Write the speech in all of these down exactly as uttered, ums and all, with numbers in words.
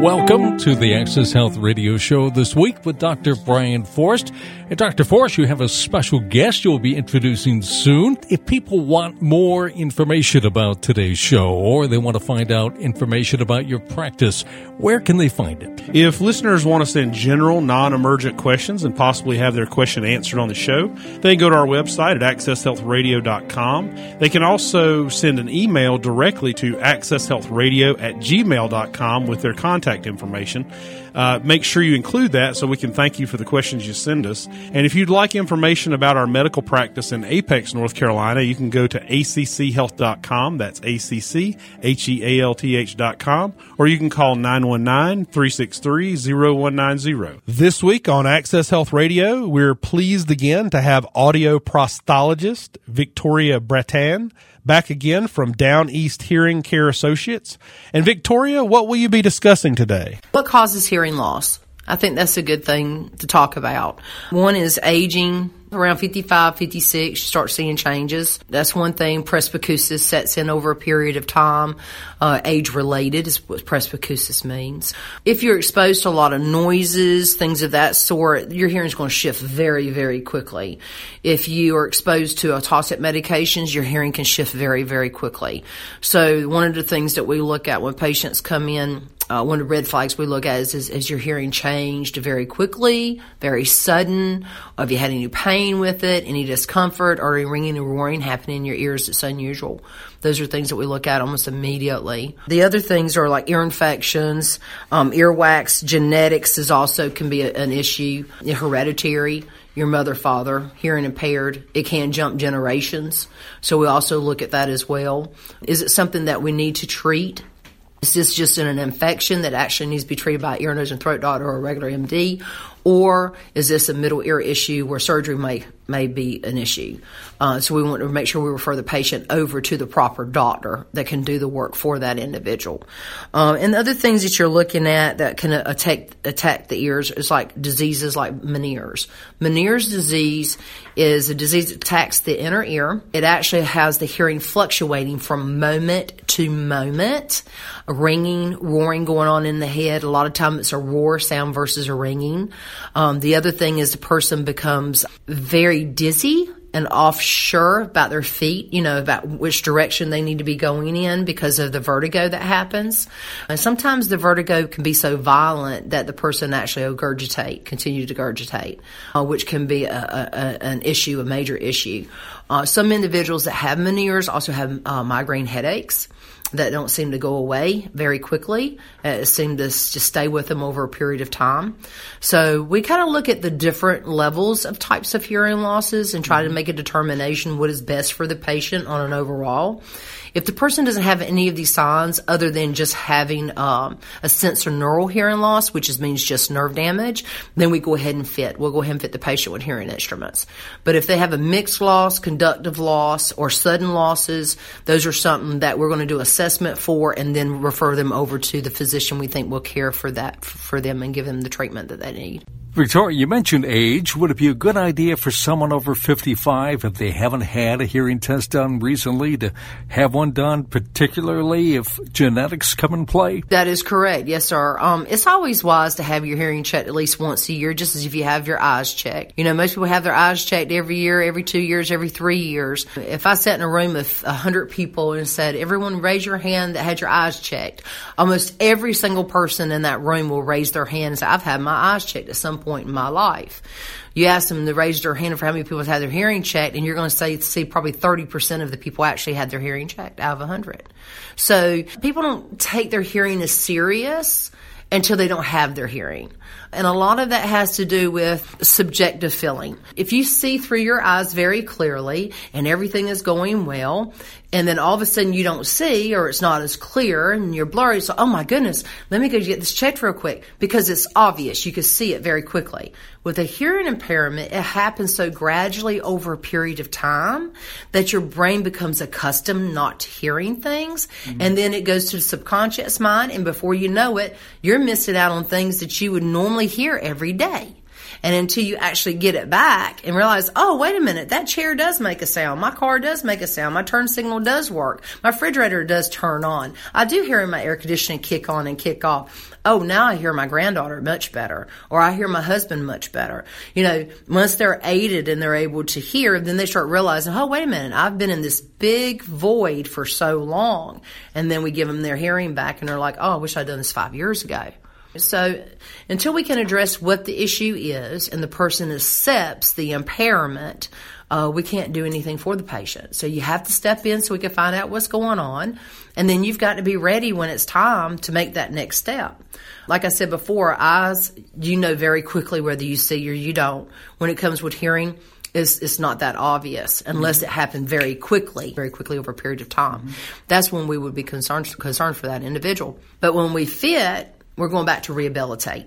Welcome to the Access Health Radio Show this week with Doctor Brian Forrest. And Doctor Forrest, you have a special guest you'll be introducing soon. If people want more information about today's show or they want to find out information about your practice, where can they find it? If listeners want to send general, non-emergent questions and possibly have their question answered on the show, they can go to our website at access health radio dot com. They can also send an email directly to access health radio at gmail dot com with their contact information. Uh, make sure you include that so we can thank you for the questions you send us. And if you'd like information about our medical practice in Apex, North Carolina, you can go to A C C health dot com. That's A C C H E A L T H dot com. Or you can call nine one nine, three six three, zero one nine zero. This week on Access Health Radio, we're pleased again to have audio prosthologist Victoria Brattan back again from Down East Hearing Care Associates. And Victoria, what will you be discussing today? What causes hearing loss? I think that's a good thing to talk about. One is aging. Around fifty-five, fifty-six, you start seeing changes. That's one thing. Presbycusis sets in over a period of time. Uh, age-related is what presbycusis means. If you're exposed to a lot of noises, things of that sort, your hearing's going to shift very, very quickly. If you are exposed to ototoxic medications, your hearing can shift very, very quickly. So one of the things that we look at when patients come in, Uh, one of the red flags we look at is, is, is your hearing changed very quickly, very sudden? Or have you had any pain with it, any discomfort, or any ringing and roaring happening in your ears that's unusual? Those are things that we look at almost immediately. The other things are like ear infections, um, earwax, genetics is also can be a, an issue, hereditary. Your mother, father, hearing impaired, it can jump generations. So we also look at that as well. Is it something that we need to treat? Is this just an infection that actually needs to be treated by an ear, nose, and throat doctor or a regular M D? Or is this a middle ear issue where surgery may, may be an issue? Uh, so we want to make sure we refer the patient over to the proper doctor that can do the work for that individual. Um, and the other things that you're looking at that can attack, attack the ears is like diseases like Meniere's. Meniere's disease is a disease that attacks the inner ear. It actually has the hearing fluctuating from moment to moment. A ringing, roaring going on in the head. A lot of times it's a roar sound versus a ringing. Um, the other thing is the person becomes very dizzy and offsure about their feet, you know, about which direction they need to be going in because of the vertigo that happens. And sometimes the vertigo can be so violent that the person actually regurgitate, continue to regurgitate, uh, which can be a, a, an issue, a major issue. Uh, some individuals that have Meniere's also have uh, migraine headaches that don't seem to go away very quickly. It seems to just stay with them over a period of time. So we kind of look at the different levels of types of hearing losses and try to make a determination what is best for the patient on an overall. If the person doesn't have any of these signs other than just having um, a sensorineural hearing loss, which is, means just nerve damage, then we go ahead and fit. We'll go ahead and fit the patient with hearing instruments. But if they have a mixed loss, conductive loss, or sudden losses, those are something that we're going to do assessment for and then refer them over to the physician we think will care for that for them and give them the treatment that they need. Victoria, you mentioned age. Would it be a good idea for someone over fifty-five, if they haven't had a hearing test done recently, to have one done, particularly if genetics come in play? That is correct. Yes, sir. Um, it's always wise to have your hearing checked at least once a year, just as if you have your eyes checked. You know, most people have their eyes checked every year, every two years, every three years. If I sat in a room of one hundred people and said, everyone raise your hand that had your eyes checked, almost every single person in that room will raise their hand and say, I've had my eyes checked at some point in my life. You ask them to raise their hand for how many people have had their hearing checked, and you're going to say, see probably thirty percent of the people actually had their hearing checked out of one hundred. So people don't take their hearing as serious until they don't have their hearing. And a lot of that has to do with subjective feeling. If you see through your eyes very clearly and everything is going well, and then all of a sudden you don't see or it's not as clear and you're blurry, so, oh my goodness, let me go get this checked real quick because it's obvious. You can see it very quickly. With a hearing impairment, it happens so gradually over a period of time that your brain becomes accustomed not to hearing things, mm-hmm. and then it goes to the subconscious mind, and before you know it, you're missing out on things that you would normally hear every day. And until you actually get it back and realize, oh, wait a minute, that chair does make a sound. My car does make a sound. My turn signal does work. My refrigerator does turn on. I do hear my air conditioning kick on and kick off. Oh, now I hear my granddaughter much better, or I hear my husband much better. You know, once they're aided and they're able to hear, then they start realizing, oh, wait a minute, I've been in this big void for so long. And then we give them their hearing back and they're like, oh, I wish I'd done this five years ago. So until we can address what the issue is and the person accepts the impairment, uh, we can't do anything for the patient. So you have to step in so we can find out what's going on. And then you've got to be ready when it's time to make that next step. Like I said before, eyes, you know very quickly whether you see or you don't. When it comes with hearing, It's, it's not that obvious unless mm-hmm. it happened very quickly, very quickly over a period of time. Mm-hmm. That's when we would be concerned, concerned for that individual. But when we fit, we're going back to rehabilitate.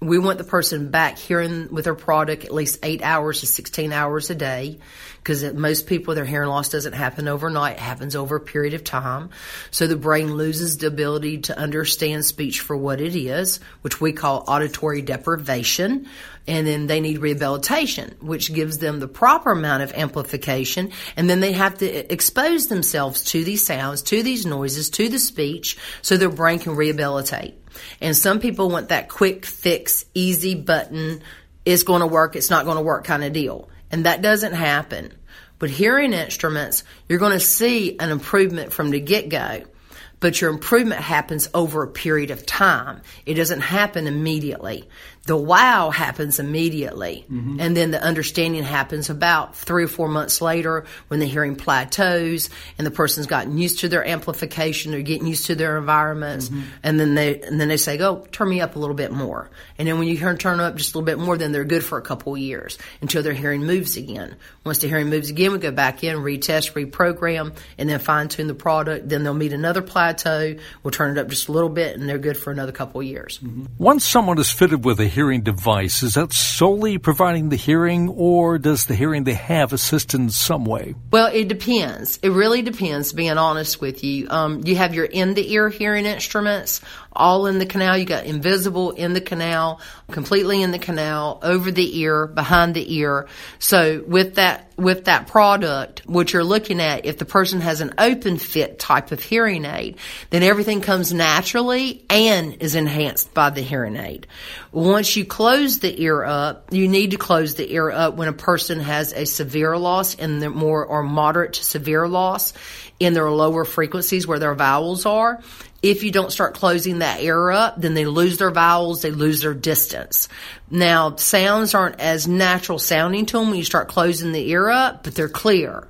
We want the person back hearing with their product at least eight hours to sixteen hours a day, because most people, their hearing loss doesn't happen overnight. It happens over a period of time. So the brain loses the ability to understand speech for what it is, which we call auditory deprivation. And then they need rehabilitation, which gives them the proper amount of amplification. And then they have to expose themselves to these sounds, to these noises, to the speech, so their brain can rehabilitate. And some people want that quick fix, easy button, it's going to work, it's not going to work kind of deal. And that doesn't happen. With hearing instruments, you're going to see an improvement from the get-go, but your improvement happens over a period of time. It doesn't happen immediately. The wow happens immediately, mm-hmm. and then the understanding happens about three or four months later when the hearing plateaus and the person's gotten used to their amplification, they're getting used to their environments, mm-hmm. and then they and then they say, "Oh, turn me up a little bit more." And then when you hear them turn up just a little bit more, then they're good for a couple of years until their hearing moves again. Once the hearing moves again, we go back in, retest, reprogram, and then fine-tune the product. Then they'll meet another plateau. We'll turn it up just a little bit, and they're good for another couple of years. Mm-hmm. Once someone is fitted with a hearing device, is that solely providing the hearing, or does the hearing they have assist in some way? Well, it depends. It really depends, being honest with you. Um, you have your in-the-ear hearing instruments, all in the canal. You got invisible, in the canal, completely in the canal, over the ear, behind the ear. So with that with that product, what you're looking at, if the person has an open fit type of hearing aid, then everything comes naturally and is enhanced by the hearing aid. Once you close the ear up, you need to close the ear up when a person has a severe loss and the more or moderate to severe loss in their lower frequencies where their vowels are. If you don't start closing that air up, then they lose their vowels, they lose their distance. Now, sounds aren't as natural sounding to them when you start closing the ear up, but they're clear.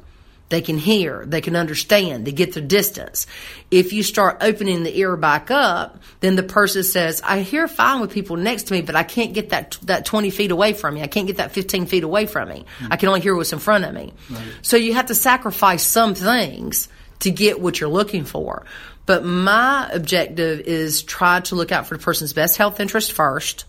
They can hear, they can understand, they get their distance. If you start opening the ear back up, then the person says, I hear fine with people next to me, but I can't get that that twenty feet away from me. I can't get that fifteen feet away from me. Mm-hmm. I can only hear what's in front of me. Right. So you have to sacrifice some things to get what you're looking for. But my objective is try to look out for the person's best health interest first,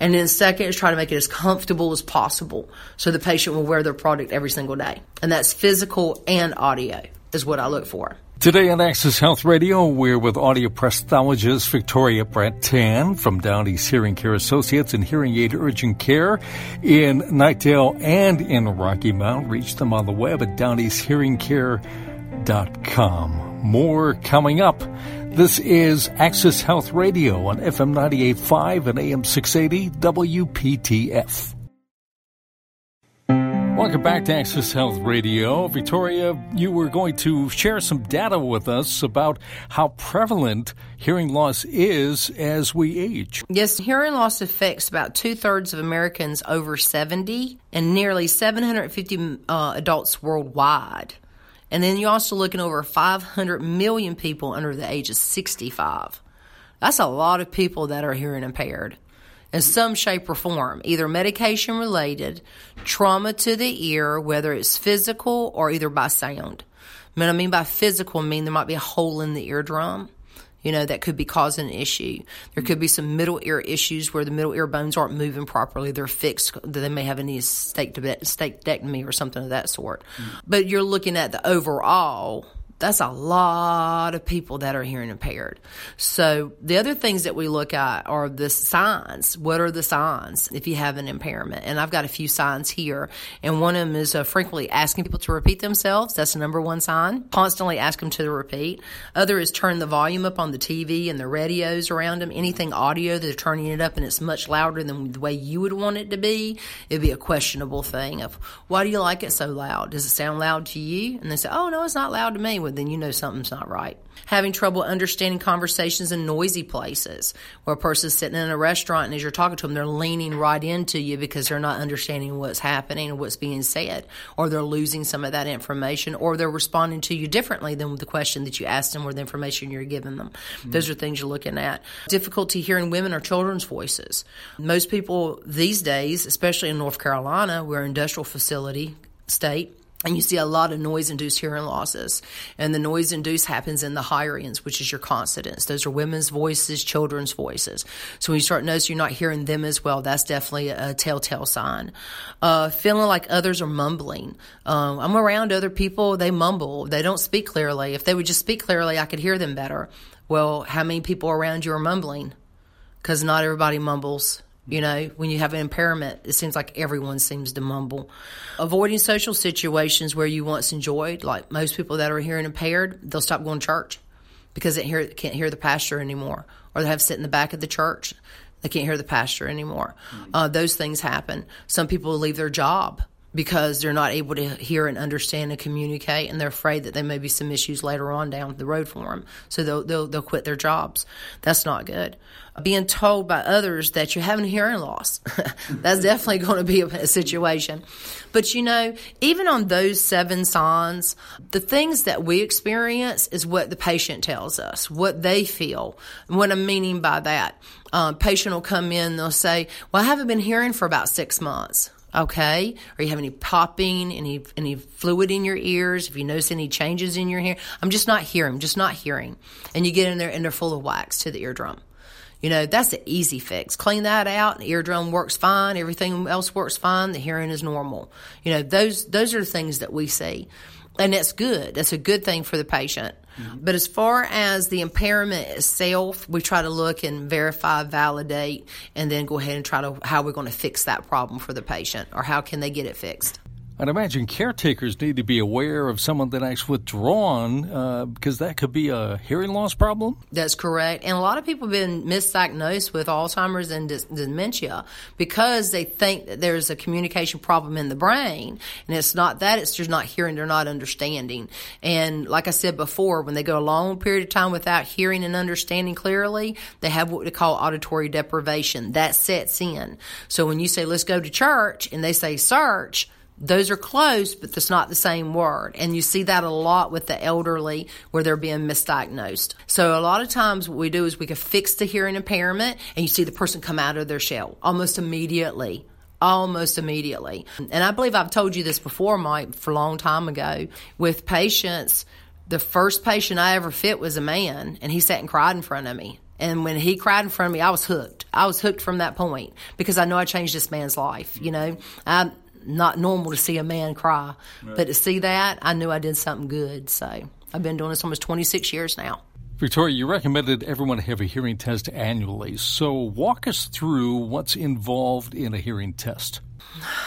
and then second is try to make it as comfortable as possible so the patient will wear their product every single day. And that's physical and audio is what I look for. Today on Access Health Radio, we're with audiopresthologist Victoria Brattan from Downey's Hearing Care Associates and Hearing Aid Urgent Care in Knightdale and in Rocky Mount. Reach them on the web at Downey's Hearing Care dot com. More coming up. This is Access Health Radio on F M ninety-eight point five and A M six eighty W P T F. Welcome back to Access Health Radio. Victoria, you were going to share some data with us about how prevalent hearing loss is as we age. Yes, hearing loss affects about two-thirds of Americans over seventy and nearly seven hundred fifty uh, adults worldwide. And then you're also looking over five hundred million people under the age of sixty-five. That's a lot of people that are hearing impaired in some shape or form, either medication-related, trauma to the ear, whether it's physical or either by sound. What I mean by physical, I mean there might be a hole in the eardrum. You know, that could be causing an issue. There could be some middle ear issues where the middle ear bones aren't moving properly. They're fixed. They may have a stake stake dectomy or something of that sort. Mm. But you're looking at the overall That's a lot of people that are hearing impaired. So the other things that we look at are the signs. What are the signs if you have an impairment? And I've got a few signs here. And one of them is uh, frequently asking people to repeat themselves. That's the number one sign. Constantly ask them to repeat. Other is turn the volume up on the T V and the radios around them. Anything audio, they're turning it up and it's much louder than the way you would want it to be. It'd be a questionable thing of, why do you like it so loud? Does it sound loud to you? And they say, oh, no, it's not loud to me. Well, then you know something's not right. Having trouble understanding conversations in noisy places, where a person's sitting in a restaurant and as you're talking to them, they're leaning right into you because they're not understanding what's happening and what's being said, or they're losing some of that information, or they're responding to you differently than the question that you asked them or the information you're giving them. Mm-hmm. Those are things you're looking at. Difficulty hearing women or children's voices. Most people these days, especially in North Carolina, we're an industrial facility state, and you see a lot of noise-induced hearing losses. And the noise-induced happens in the higher ends, which is your consonants. Those are women's voices, children's voices. So when you start noticing you're not hearing them as well, that's definitely a telltale sign. Uh, feeling like others are mumbling. Um, I'm around other people. They mumble. They don't speak clearly. If they would just speak clearly, I could hear them better. Well, how many people around you are mumbling? Because not everybody mumbles. You know, when you have an impairment, it seems like everyone seems to mumble. Avoiding social situations where you once enjoyed, like most people that are hearing impaired, they'll stop going to church because they hear, can't hear the pastor anymore. Or they have to sit in the back of the church. They can't hear the pastor anymore. Mm-hmm. Uh, those things happen. Some people leave their job because they're not able to hear and understand and communicate, and they're afraid that there may be some issues later on down the road for them. So they'll, they'll, they'll quit their jobs. That's not good. Being told by others that you're having hearing loss, that's definitely going to be a situation. But, you know, even on those seven signs, the things that we experience is what the patient tells us, what they feel, and what I'm meaning by that. Um, patient will come in, they'll say, well, I haven't been hearing for about six months. Okay, or you have any popping, any any fluid in your ears, if you notice any changes in your hair, I'm just not hearing, just not hearing. And you get in there and they're full of wax to the eardrum. You know, that's an easy fix. Clean that out. The eardrum works fine. Everything else works fine. The hearing is normal. You know, those those are the things that we see. And that's good. That's a good thing for the patient. Mm-hmm. But as far as the impairment itself, we try to look and verify, validate, and then go ahead and try to how we're going to fix that problem for the patient, or how can they get it fixed. I'd imagine caretakers need to be aware of someone that acts withdrawn uh, because that could be a hearing loss problem. That's correct. And a lot of people have been misdiagnosed with Alzheimer's and dis- dementia because they think that there's a communication problem in the brain. And it's not that. It's just not hearing. They're not understanding. And like I said before, when they go a long period of time without hearing and understanding clearly, they have what they call auditory deprivation. That sets in. So when you say, let's go to church, and they say search, those are close, but that's not the same word. And you see that a lot with the elderly where they're being misdiagnosed. So a lot of times what we do is we can fix the hearing impairment, and you see the person come out of their shell almost immediately. Almost immediately. And I believe I've told you this before, Mike, for a long time ago. With patients, the first patient I ever fit was a man, and he sat and cried in front of me. And when he cried in front of me, I was hooked. I was hooked from that point because I know I changed this man's life, you know. I... Not normal to see a man cry. Right. But to see that, I knew I did something good. So I've been doing this almost twenty-six years now. Victoria, you recommended everyone have a hearing test annually. So walk us through what's involved in a hearing test.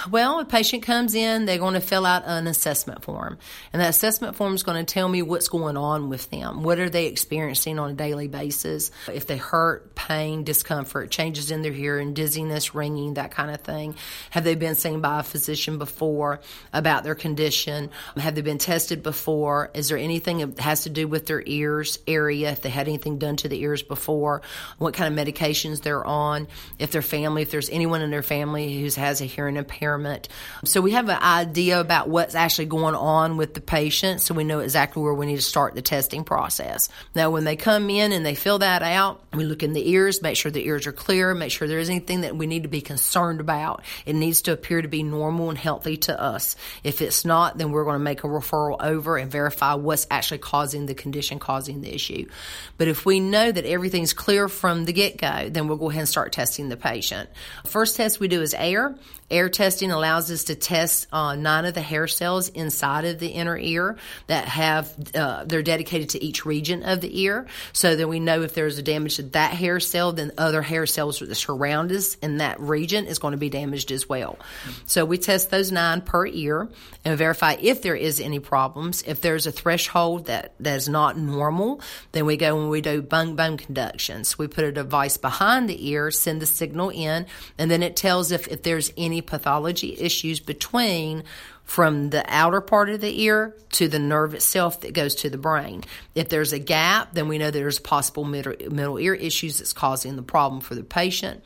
Well, a patient comes in, they're going to fill out an assessment form. And that assessment form is going to tell me what's going on with them. What are they experiencing on a daily basis? If they hurt, pain, discomfort, changes in their hearing, dizziness, ringing, that kind of thing. Have they been seen by a physician before about their condition? Have they been tested before? Is there anything that has to do with their ears area? If they had anything done to the ears before? What kind of medications they're on? If their family, if there's anyone in their family who has a hearing Hearing impairment. So we have an idea about what's actually going on with the patient, so we know exactly where we need to start the testing process. Now, when they come in and they fill that out, we look in the ears, make sure the ears are clear, make sure there isn't anything that we need to be concerned about. It needs to appear to be normal and healthy to us. If it's not, then we're going to make a referral over and verify what's actually causing the condition, causing the issue. But if we know that everything's clear from the get-go, then we'll go ahead and start testing the patient. First test we do is air. Air testing allows us to test uh, nine of the hair cells inside of the inner ear that have, uh, they're dedicated to each region of the ear. So that we know if there's a damage to that hair cell, then other hair cells that surround us in that region is going to be damaged as well. So we test those nine per ear and verify if there is any problems. If there's a threshold that, that is not normal, then we go and we do bone-bone conductions. We put a device behind the ear, send the signal in, and then it tells if, if there's any pathology issues between from the outer part of the ear to the nerve itself that goes to the brain. If there's a gap, then we know there's possible middle, middle ear issues that's causing the problem for the patient.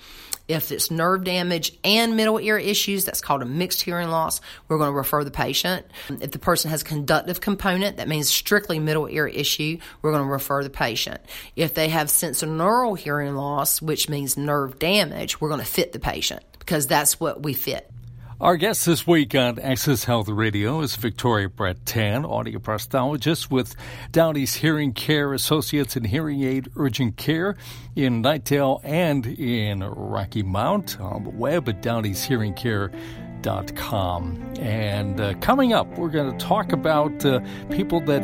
If it's nerve damage and middle ear issues, that's called a mixed hearing loss, we're going to refer the patient. If the person has a conductive component, that means strictly middle ear issue, we're going to refer the patient. If they have sensorineural hearing loss, which means nerve damage, we're going to fit the patient because that's what we fit. Our guest this week on Access Health Radio is Victoria Brattan, audioprosthologist with Downey's Hearing Care Associates and Hearing Aid Urgent Care in Knightdale and in Rocky Mount, on the web at downeys hearing care dot com. And uh, coming up, we're going to talk about uh, people that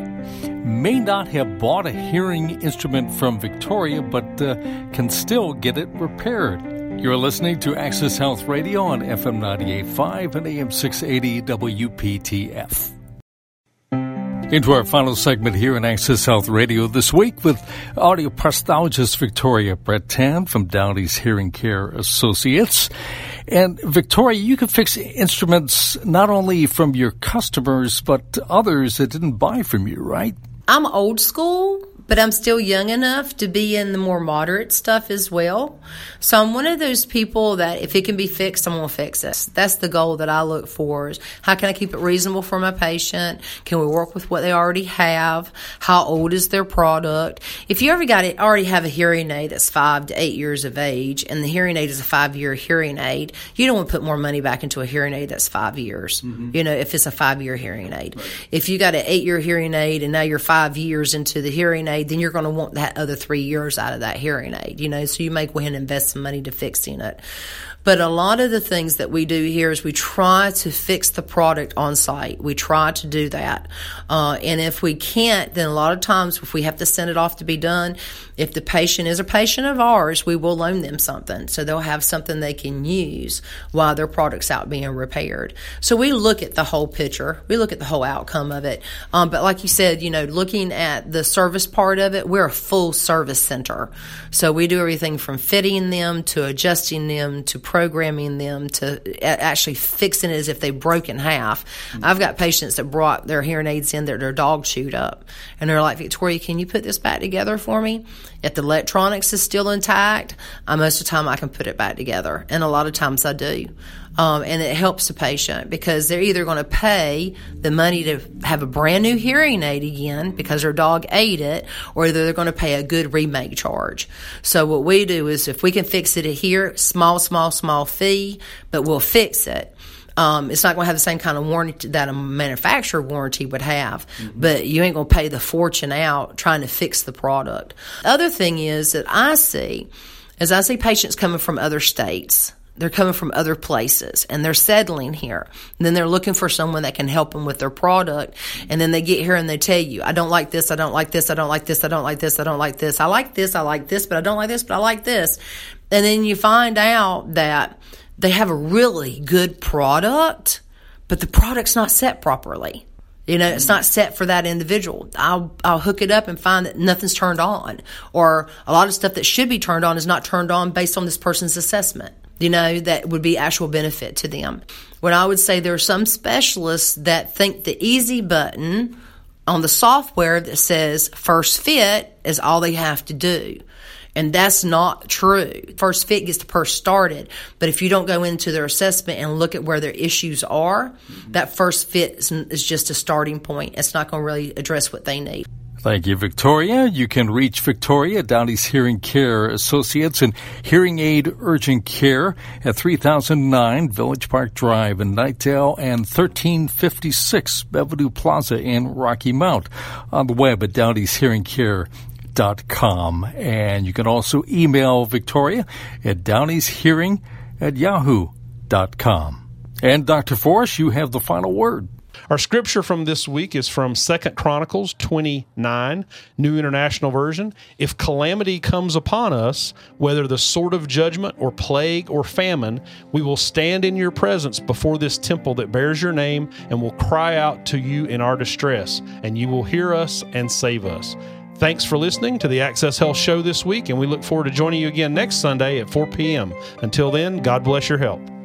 may not have bought a hearing instrument from Victoria but uh, can still get it repaired. You're listening to Access Health Radio on F M ninety-eight point five and A M six eighty W P T F. Into our final segment here on Access Health Radio this week with audioprosthologist Victoria Brattan from Downey's Hearing Care Associates. And Victoria, you can fix instruments not only from your customers but others that didn't buy from you, right? I'm old school, but I'm still young enough to be in the more moderate stuff as well. So I'm one of those people that if it can be fixed, I'm going to fix it. That's the goal that I look for is how can I keep it reasonable for my patient? Can we work with what they already have? How old is their product? If you ever got it, already have a hearing aid that's five to eight years of age, and the hearing aid is a five-year hearing aid, you don't want to put more money back into a hearing aid that's five years, mm-hmm. you know, if it's a five-year hearing aid. Right. If you got an eight-year hearing aid and now you're five years into the hearing aid, then you're going to want that other three years out of that hearing aid, you know, so you may go ahead and invest some money to fixing it. But a lot of the things that we do here is we try to fix the product on site. We try to do that. Uh, and if we can't, then a lot of times if we have to send it off to be done, if the patient is a patient of ours, we will loan them something. So they'll have something they can use while their product's out being repaired. So we look at the whole picture. We look at the whole outcome of it. Um, but like you said, you know, looking at the service part of it, we're a full service center. So we do everything from fitting them to adjusting them to programming them to actually fixing it as if they broke in half. I've got patients that brought their hearing aids in that their dog chewed up, and they're like, Victoria, can you put this back together for me? If the electronics is still intact, uh, most of the time I can put it back together, and a lot of times I do. Um, and it helps the patient because they're either going to pay the money to have a brand new hearing aid again because their dog ate it, or they're going to pay a good remake charge. So what we do is if we can fix it here, small, small, small fee, but we'll fix it. Um, it's not going to have the same kind of warranty that a manufacturer warranty would have, mm-hmm. but you ain't going to pay the fortune out trying to fix the product. Other thing is that I see is I see patients coming from other states. They're coming from other places, and they're settling here. And then they're looking for someone that can help them with their product, and then they get here and they tell you, I don't like this, I don't like this, I don't like this, I don't like this, I don't like this. I like this, I like this, but I don't like this, but I like this. And then you find out that they have a really good product, but the product's not set properly. You know, it's not set for that individual. I'll I'll hook it up and find that nothing's turned on, or a lot of stuff that should be turned on is not turned on based on this person's assessment. You know, that would be actual benefit to them. When I would say there are some specialists that think the easy button on the software that says first fit is all they have to do. And that's not true. First fit gets the person started. But if you don't go into their assessment and look at where their issues are, mm-hmm. that first fit is, is just a starting point. It's not going to really address what they need. Thank you, Victoria. You can reach Victoria at Downey's Hearing Care Associates and Hearing Aid Urgent Care at three thousand nine Village Park Drive in Knightdale and thirteen fifty-six Beverly Plaza in Rocky Mount, on the web at downeys hearing care dot com. And you can also email Victoria at downeyshearing at yahoo dot com. And Doctor Forrest, you have the final word. Our scripture from this week is from Second Chronicles twenty-nine, New International Version. If calamity comes upon us, whether the sword of judgment or plague or famine, we will stand in your presence before this temple that bears your name and will cry out to you in our distress, and you will hear us and save us. Thanks for listening to the Access Health Show this week, and we look forward to joining you again next Sunday at four p.m. Until then, God bless your health.